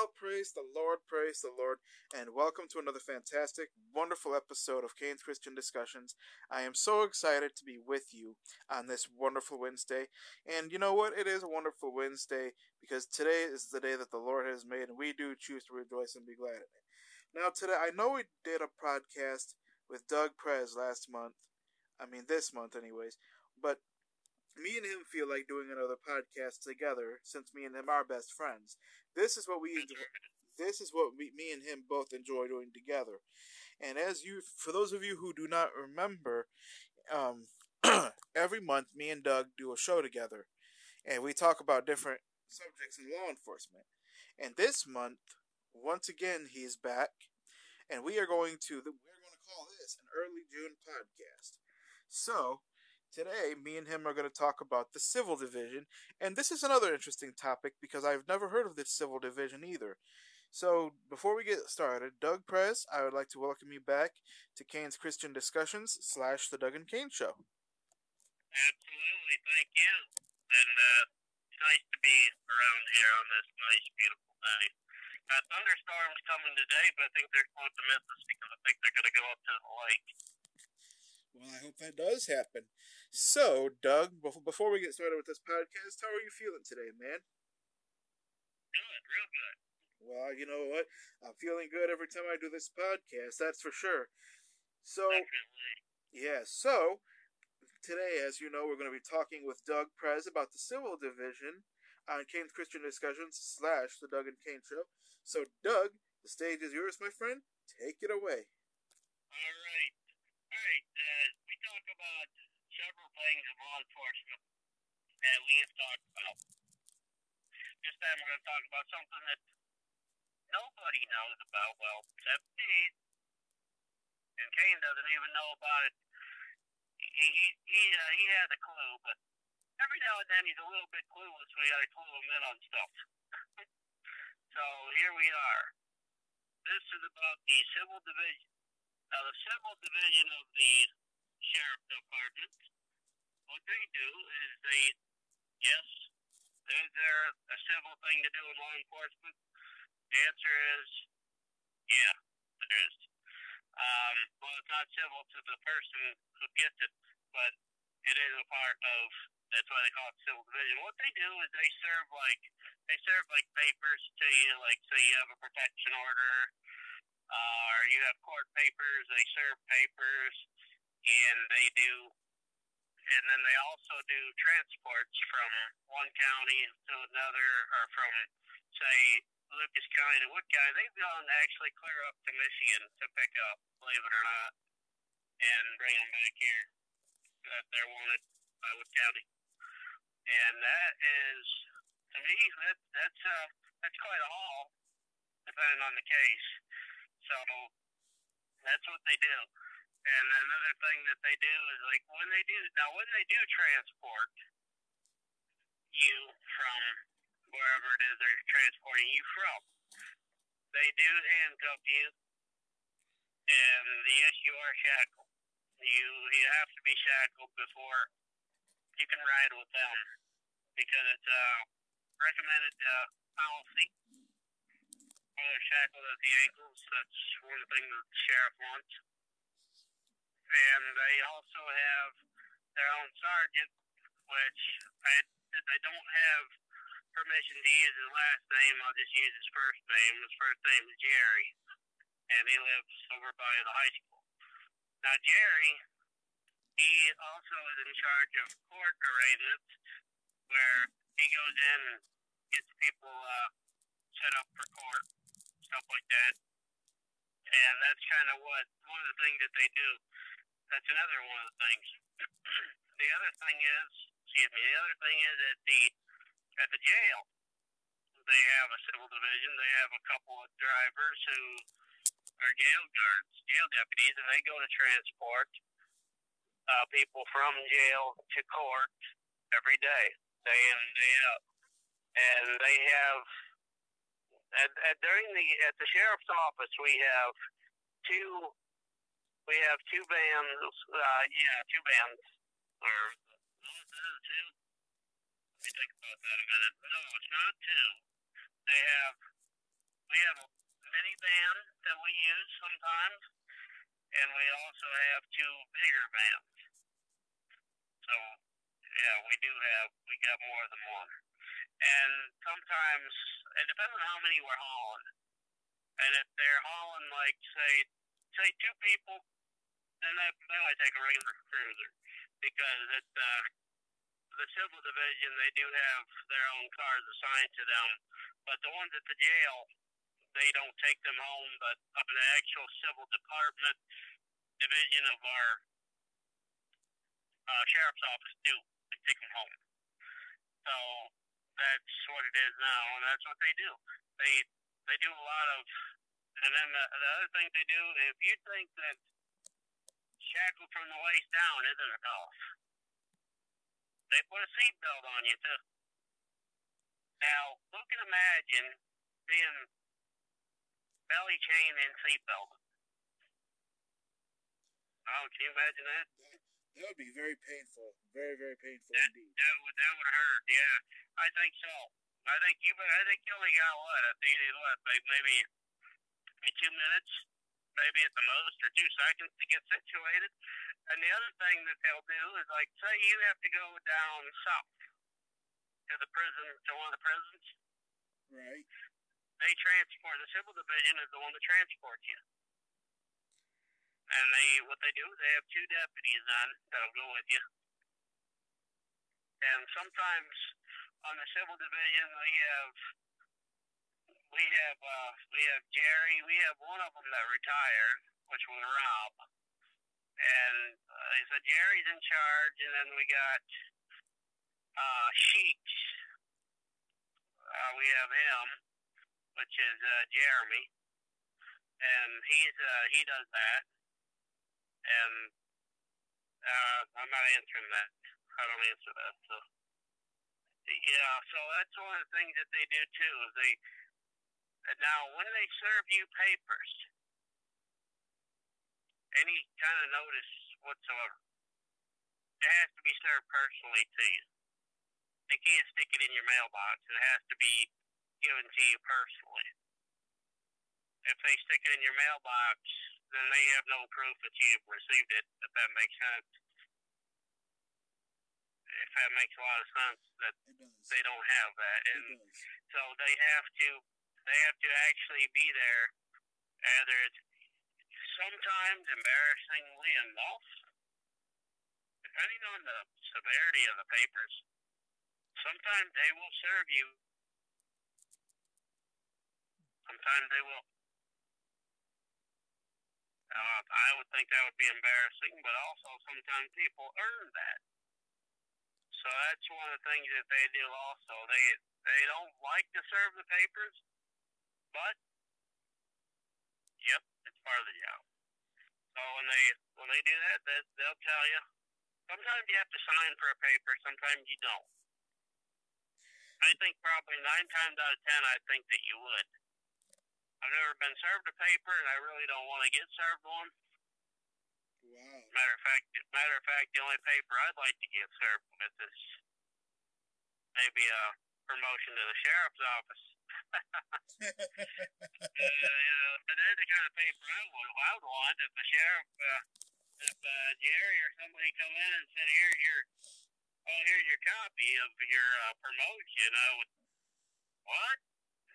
Well, praise the Lord, and welcome to another fantastic, wonderful episode of Cain's Christian Discussions. I am so excited to be with you on this wonderful Wednesday, and you know what? It is a wonderful Wednesday, because today is the day that the Lord has made, and we do choose to rejoice and be glad in it. Now, today, I know we did a podcast with Doug Prez this month, but me and him feel like doing another podcast together, since me and him are best friends. This is what me and him both enjoy doing together. And for those of you who do not remember, every month me and Doug do a show together, and we talk about different subjects in law enforcement. And this month, once again, he's back, and we are going to call this an early June podcast. So today, me and him are going to talk about the civil division, and this is another interesting topic because I've never heard of this civil division either. So, before we get started, Doug Prez, I would like to welcome you back to Cain's Christian Discussions / the Doug and Cain Show. Absolutely, thank you, and it's nice to be around here on this nice, beautiful day. Thunderstorms coming today, but I think they're supposed to miss us because I think they're going to go up to the lake. Well, I hope that does happen. So, Doug, before we get started with this podcast, how are you feeling today, man? Good, real good. Well, you know what? I'm feeling good every time I do this podcast, that's for sure. So, definitely. Yeah, so, today, as you know, we're going to be talking with Doug Prez about the civil division on Cain's Christian Discussions / the Doug and Cain Show. So, Doug, the stage is yours, my friend. Take it away. All right, we talk about several things in law enforcement that we have talked about. This time we're going to talk about something that nobody knows about, well, except me, and Cain doesn't even know about it. He has a clue, but every now and then he's a little bit clueless. We got to clue him in on stuff. So here we are. This is about the civil division. Now, the civil division of the sheriff department, what they do is is there a civil thing to do in law enforcement? The answer is, yeah, there is. Well, it's not civil to the person who gets it, but it is a part of, that's why they call it civil division. What they do is they serve papers to you, like, say you have a protection order, or you have court papers, they serve papers, and then they also do transports from one county to another, or from, say, Lucas County to Wood County. They've gone actually clear up to Michigan to pick up, believe it or not, and bring them back here, that they're wanted by Wood County. And that is, to me, that's quite a haul, depending on the case. So that's what they do. And another thing that they do is, like, when they do transport you from wherever it is they're transporting you from, they do handcuff you, and yes, you are shackled. You have to be shackled before you can ride with them, because it's a recommended policy. They're shackled at the ankles. That's one thing that the sheriff wants. And they also have their own sergeant, which I don't have permission to use his last name. I'll just use his first name. His first name is Jerry, and he lives over by the high school. Now, Jerry, he also is in charge of court arraignments, where he goes in and gets people set up for court, stuff like that. And that's kind of one of the things that they do. That's another one of the things. The other thing is at the jail, they have a civil division. They have a couple of drivers who are jail guards, jail deputies, and they go to transport people from jail to court every day, day in and day out. And they have At the sheriff's office, we have two vans. Two vans. Or is it two? Let me think about that a minute. No, it's not two. They have We have a minivan that we use sometimes, and we also have two bigger vans. So, yeah, we do have, we got more than one. And sometimes, it depends on how many we're hauling. And if they're hauling, like, say two people, then I take a regular cruiser. Because at the civil division, they do have their own cars assigned to them. But the ones at the jail, they don't take them home. But up in the actual civil department division of our sheriff's office do. They take them home. So that's what it is now, and that's what they do. They do a lot of, and then the other thing they do, if you think that shackled from the waist down isn't enough, they put a seatbelt on you too. Now, who can imagine being belly chain and seatbelt? Oh, can you imagine that? That would be very painful. Very, very painful indeed. That would hurt, yeah. I think so. I think you only got what? I think you what, like maybe 2 minutes? Maybe at the most, or 2 seconds to get situated. And the other thing that they'll do is, like, say you have to go down south to the prison, to one of the prisons. Right. They transport, the civil division is the one that transports you. And what they do, they have two deputies on that'll go with you. And sometimes on the civil division, we have Jerry. We have one of them that retired, which was Rob. And he said Jerry's in charge, and then we got Sheet. We have him, which is Jeremy, and he's he does that. And I'm not answering that. I don't answer that. So yeah, so that's one of the things that they do too. Is they now, when they serve you papers, any kind of notice whatsoever, it has to be served personally to you. They can't stick it in your mailbox. It has to be given to you personally. If they stick it in your mailbox, then they have no proof that you've received it, if that makes sense. If that makes a lot of sense, that they don't have that. And so they have to actually be there, either it's sometimes embarrassingly enough, depending on the severity of the papers, sometimes they will serve you, sometimes they will. I would think that would be embarrassing, but also sometimes people earn that. So that's one of the things that they do also. They don't like to serve the papers, but, yep, it's part of the job. So when they do that, they'll tell you. Sometimes you have to sign for a paper, sometimes you don't. I think probably 9 times out of 10, I think that you would. I've never been served a paper, and I really don't want to get served one. Wow. Matter of fact, the only paper I'd like to get served with is maybe a promotion to the sheriff's office. But that's the kind of paper I would want if the sheriff, if Jerry or somebody come in and said, here's your copy of your promotion. I would, what?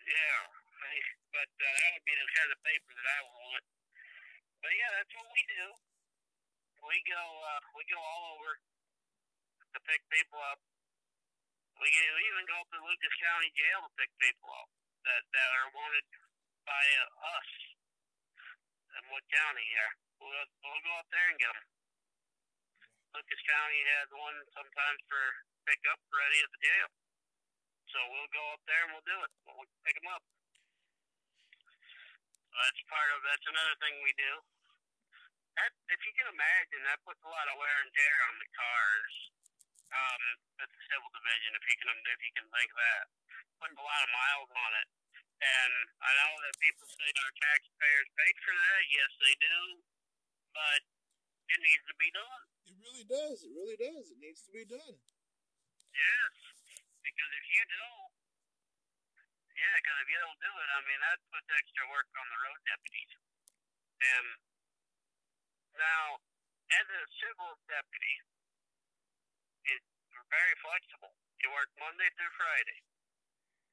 Yeah, but that would be the kind of paper that I would want. But yeah, that's what we do. We go all over to pick people up. We even go up to Lucas County Jail to pick people up that are wanted by us in Wood County here. We'll go up there and get them. Lucas County has one sometimes for pickup ready at the jail. So we'll go up there and we'll do it. We'll pick them up. That's another thing we do. That, if you can imagine, that puts a lot of wear and tear on the cars. At the civil division, if you can think of that, puts a lot of miles on it. And I know that people say our taxpayers paid for that. Yes, they do, but it needs to be done. It really does. It really does. It needs to be done. Yes, because if you don't, Yeah, because if you don't do it, I mean, that puts extra work on the road deputies. Now, as a civil deputy, it's very flexible. You work Monday through Friday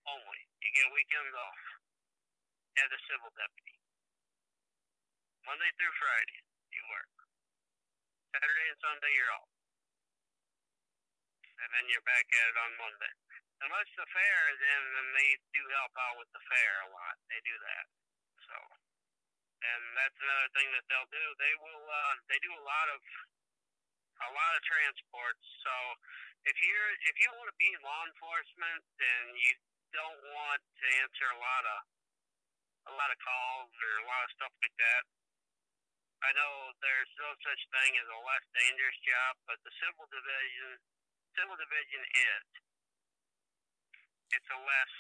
only. You get weekends off as a civil deputy. Monday through Friday, you work. Saturday and Sunday, you're off. And then you're back at it on Monday. Unless the fair is in, then they do help out with the fair a lot. They do that. So, and that's another thing that they'll do. They will. They do a lot of transports. So, if you want to be in law enforcement, then you don't want to answer a lot of calls or a lot of stuff like that. I know there's no such thing as a less dangerous job, but the civil division is. It's a less,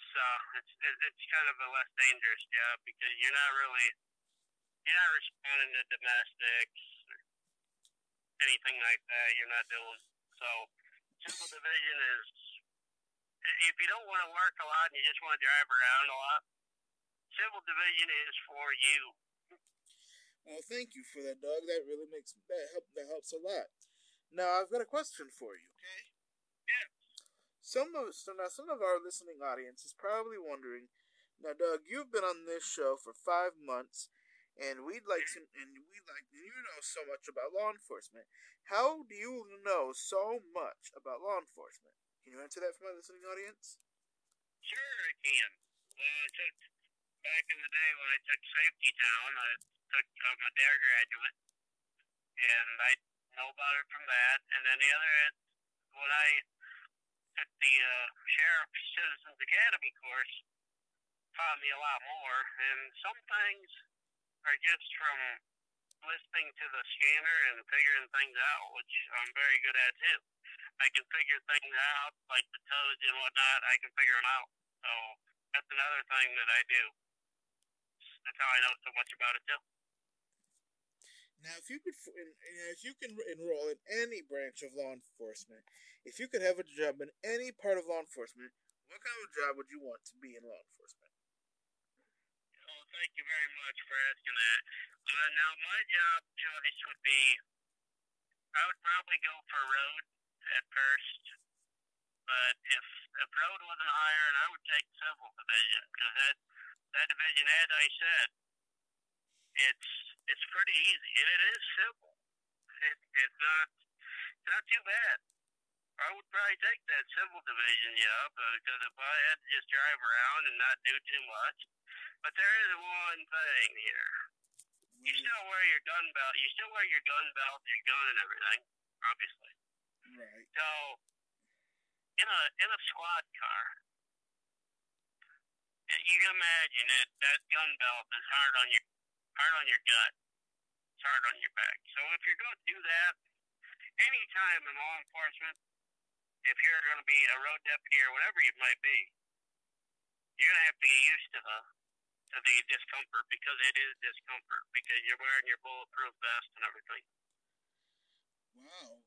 it's kind of a less dangerous job because you're not responding to domestics or anything like that. You're not doing, so civil division is, if you don't want to work a lot and you just want to drive around a lot, civil division is for you. Well, thank you for that, Doug. That really helps a lot. Now, I've got a question for you. Okay. Yeah. Some of our listening audience is probably wondering, now, Doug, you've been on this show for 5 months, and you know so much about law enforcement. How do you know so much about law enforcement? Can you answer that for my listening audience? Sure, I can. Back in the day when I took Safety Town, I'm a DARE graduate, and I know about it from that. And then the other, when I took the Sheriff's Citizens Academy course, taught me a lot more, and some things are just from listening to the scanner and figuring things out, which I'm very good at too. I can figure things out, like the toads and whatnot, I can figure them out, so that's another thing that I do. That's how I know so much about it too. Now, if you can enroll in any branch of law enforcement, if you could have a job in any part of law enforcement, what kind of job would you want to be in law enforcement? Oh, thank you very much for asking that. Now, my job choice would be, I would probably go for road at first, but if road wasn't hiring, I would take civil division, because that division, as I said, it's pretty easy, and it is simple. It's not too bad. I would probably take that civil division job, because if I had to just drive around and not do too much. But there is one thing here. You still wear your gun belt. You still wear your gun belt, your gun and everything, obviously. Right. So, in a squad car, you can imagine it, that gun belt is hard on your gut. It's hard on your back. So if you're going to do that, any time in law enforcement, if you're going to be a road deputy or whatever you might be, you're going to have to get used to the discomfort, because it is discomfort, because you're wearing your bulletproof vest and everything. Wow.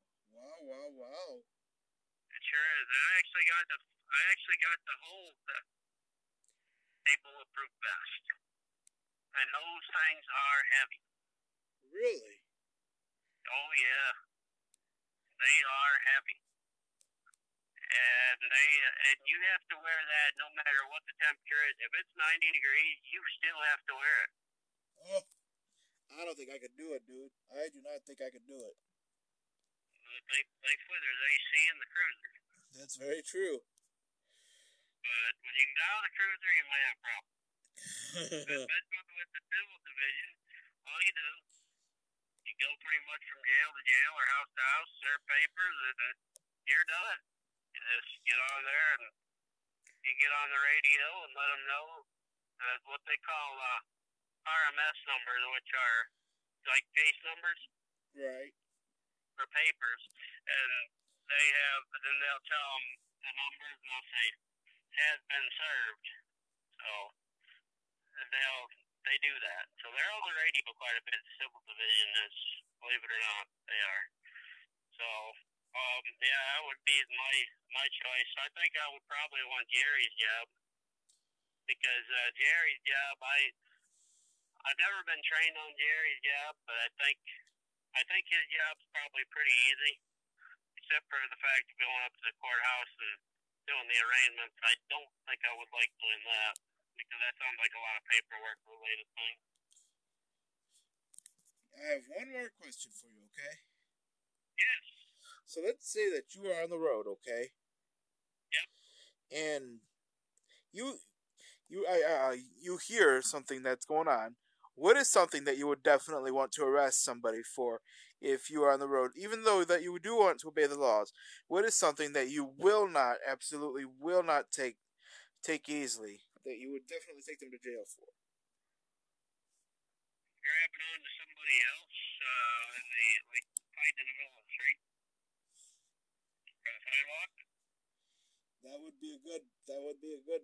It sure is. I actually got to hold a bulletproof vest. And those things are heavy. Really? Oh, yeah. They are heavy. And you have to wear that no matter what the temperature is. If it's 90 degrees, you still have to wear it. Oh, I don't think I could do it, dude. I do not think I could do it. Thankfully, there's AC in the cruiser. That's very true. But when you get out of the cruiser, you might have problems. With the civil division, all you do, you go pretty much from jail to jail or house to house, serve papers, and you're done. You just get on there and you get on the radio and let them know what they call RMS numbers, which are like case numbers, right, for papers, and they'll tell them the numbers and they'll say has been served, so. They do that. So they're on the radio quite a bit. The civil division is, believe it or not, they are. So, yeah, that would be my choice. I think I would probably want Jerry's job. because Jerry's job, I've never been trained on Jerry's job, but I think his job's probably pretty easy, except for the fact of going up to the courthouse and doing the arraignments. I don't think I would like doing that, because that sounds like a lot of paperwork-related things. I have one more question for you, okay? Yes. So let's say that you are on the road, okay? Yep. And you hear something that's going on. What is something that you would definitely want to arrest somebody for if you are on the road, even though that you do want to obey the laws? What is something that you will not, absolutely will not take easily, that you would definitely take them to jail for? Grabbing on to somebody else, and they, like, find in the middle of the street. On a sidewalk. That would be a good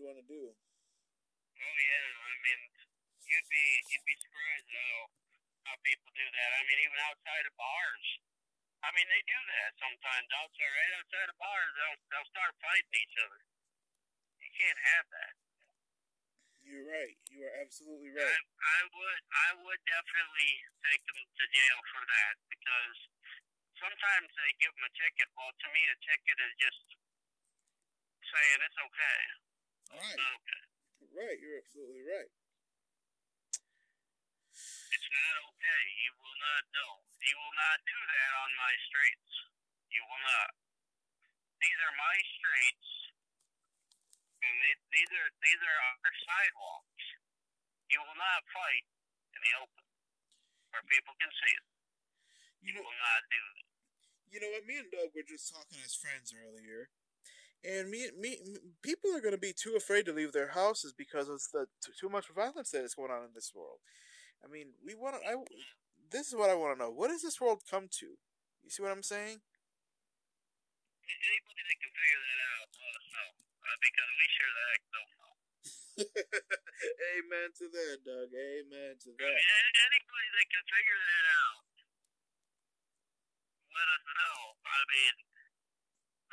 one to do. Oh, yeah, I mean, you'd be surprised how people do that. I mean, even outside of bars. I mean, they do that sometimes. Right outside of bars, they'll start fighting each other. You can't have that. You're right. You are absolutely right. I would definitely take them to jail for that, because sometimes they give them a ticket. Well, to me, a ticket is just saying it's okay. Right. It's not okay. Right. You're absolutely right. It's not okay. You will not do. You will not do that on my streets. You will not. These are my streets. And these are our sidewalks. You will not fight in the open where people can see it. You will not do that. You know what? Me and Doug were just talking as friends earlier, and people are going to be too afraid to leave their houses because of the too much violence that is going on in this world. I mean, we want to. This is what I want to know. What does this world come to? You see what I'm saying? Anybody that can figure that out, let us know. Because we sure the heck don't know. Amen to that, Doug. Amen to that. Anybody that can figure that out, let us know. I mean,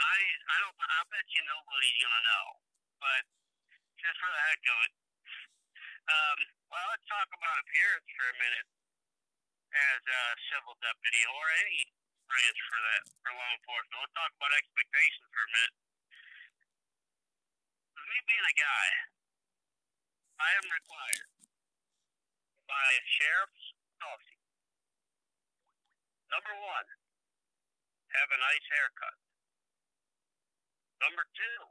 I don't. I bet you nobody's gonna know. But just for the heck of it, well, let's talk about appearance for a minute. As a civil deputy or any branch for law enforcement, let's talk about expectations for a minute. Me being a guy, I am required by a sheriff's policy. Number 1, have a nice haircut. Number 2,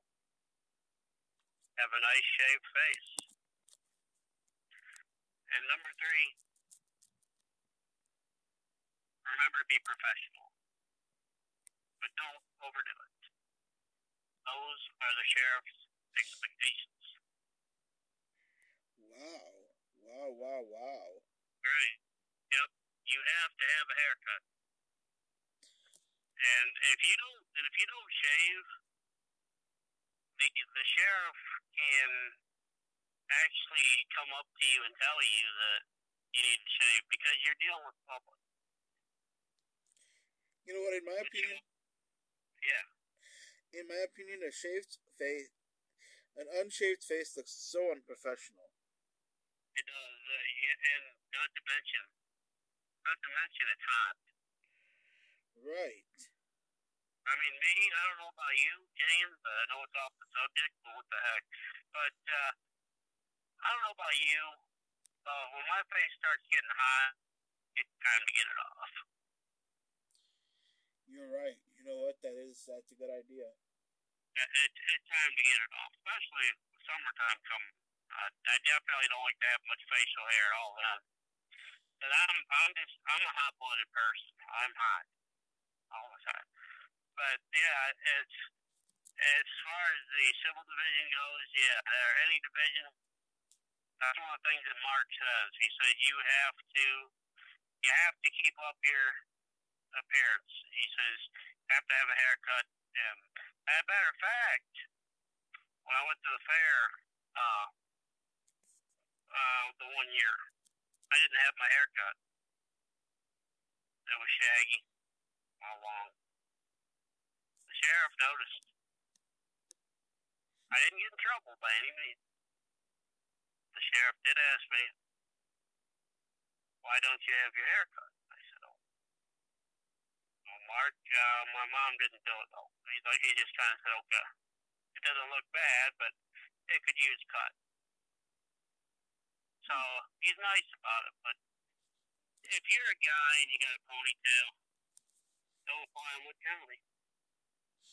have a nice shaved face. And number 3, remember to be professional, but don't overdo it. Those are the sheriff's expectations. Wow. Right. Yep. You have to have a haircut. And if you don't shave, the sheriff can actually come up to you and tell you that you need to shave, because you're dealing with public. You know what, in my opinion, an unshaved face looks so unprofessional. It does, and not to mention it's hot. Right. I mean, me, I don't know about you, James, but I know it's off the subject, but what the heck. But, I don't know about you, when my face starts getting hot, it's time to get it off. You're right. You know what, that's a good idea. It's time to get it off, especially if summertime comes. I definitely don't like to have much facial hair at all. And I'm a hot-blooded person. I'm hot all the time. But yeah, it's as far as the civil division goes, yeah, or any division, that's one of the things that Mark says. He says you have to keep up your appearance. He says you have to have a haircut. And as a matter of fact, when I went to the fair the one year, I didn't have my hair cut. It was shaggy, all long. The sheriff noticed. I didn't get in trouble by any means. the sheriff did ask me, why don't you have your hair cut? I said, oh, well, Mark, my mom didn't do it, though. He just kind of said, okay, it doesn't look bad, but it could use cut. So he's nice about it, but if you're a guy and you got a ponytail, don't apply in Wood County.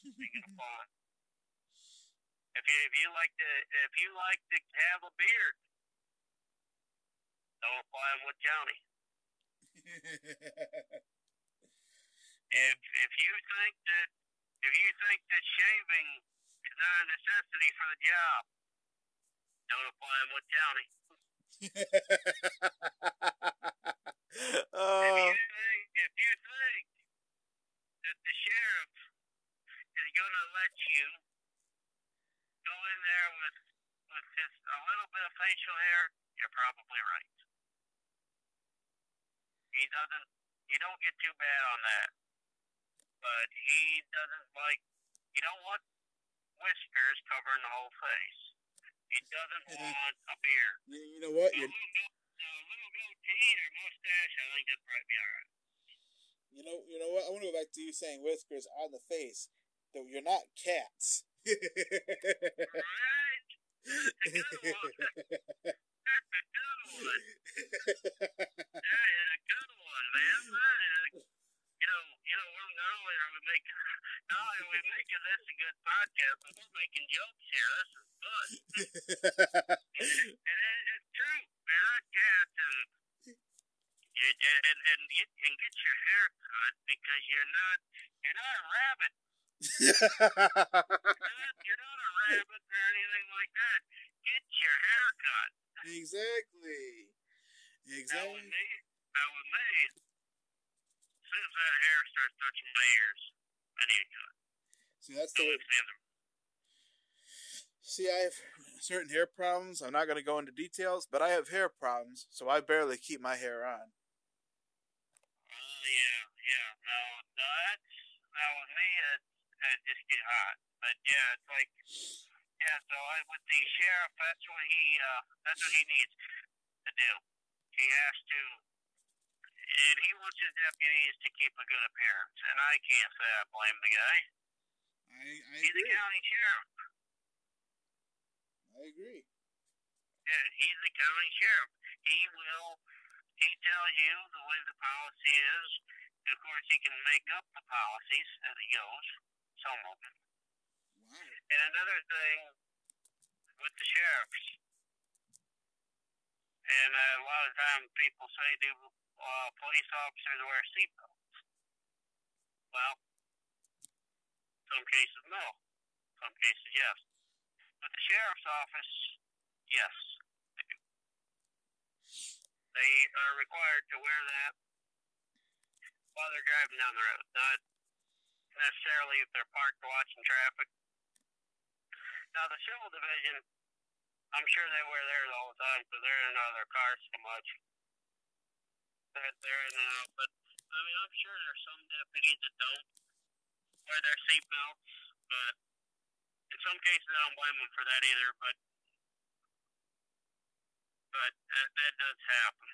You can apply. If you like to have a beard, don't apply in Wood County. If you think that shaving is not a necessity for the job, don't apply in Wood County. If you think that the sheriff is going to let you go in there with just a little bit of facial hair, you're probably right. You don't get too bad on that. But you don't want whiskers covering the whole face. He doesn't want a beard. You know what? A little goatee or mustache, I think that's probably all right. You know what? I want to go back to you saying whiskers on the face. Though you're not cats. Right? That's a good one. That is a good one, man. You know, not only are we making this a good podcast, but we're making jokes here. This is fun. and it's true. They're not cats, and get your hair cut because you're not a rabbit. you're not a rabbit or anything like that. Get your hair cut. Exactly. Now with me, as soon as that hair starts touching my ears, I need a cut. See, that's the way. See, I have certain hair problems. I'm not going to go into details, but I have hair problems, so I barely keep my hair on. Yeah. Now with me, it just get hot. But yeah, it's like, yeah. So with the sheriff, that's what he needs to do. He has to, and he wants his deputies to keep a good appearance. And I can't say I blame the guy. He's a county sheriff. I agree. Yeah, he's a county sheriff. He tells you the way the policy is. Of course, he can make up the policies as he goes, some of them. Wow. And another thing with the sheriffs, and a lot of times people say, do police officers wear seatbelts? Well, some cases no, some cases yes. But the sheriff's office, yes, they do. They are required to wear that while they're driving down the road, not necessarily if they're parked watching traffic. Now, the civil division, I'm sure they wear theirs all the time because they're in and out of their cars so much that they're in and out. But, I mean, I'm sure there's some deputies that don't wear their seatbelts, but in some cases I don't blame them for that either, but that does happen.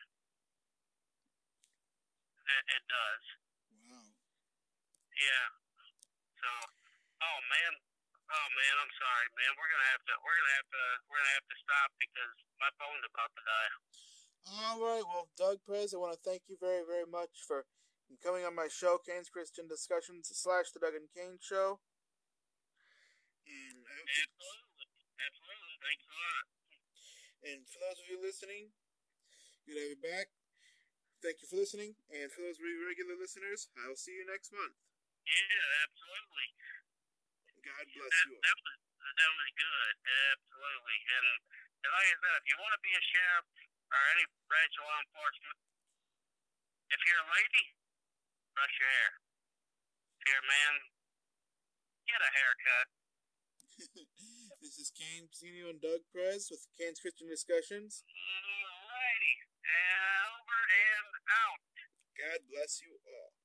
It does. Wow. Yeah. So, oh man, I'm sorry, man. We're gonna have to stop because my phone's about to die. All right. Well, Doug Prez, I want to thank you very, very much for coming on my show, Cain's Christian Discussions / the Doug and Cain Show. And absolutely. Thanks a lot. And for those of you listening, good to have you back. Thank you for listening, and for those regular listeners, I'll see you next month. Yeah, absolutely. God bless you all. That was good, absolutely. And like I said, if you want to be a sheriff or any branch of law enforcement, if you're a lady, brush your hair. If you're a man, get a haircut. This is Kane Senior and Doug Prez with Cain's Christian Discussions. Alrighty. Over and out. God bless you all.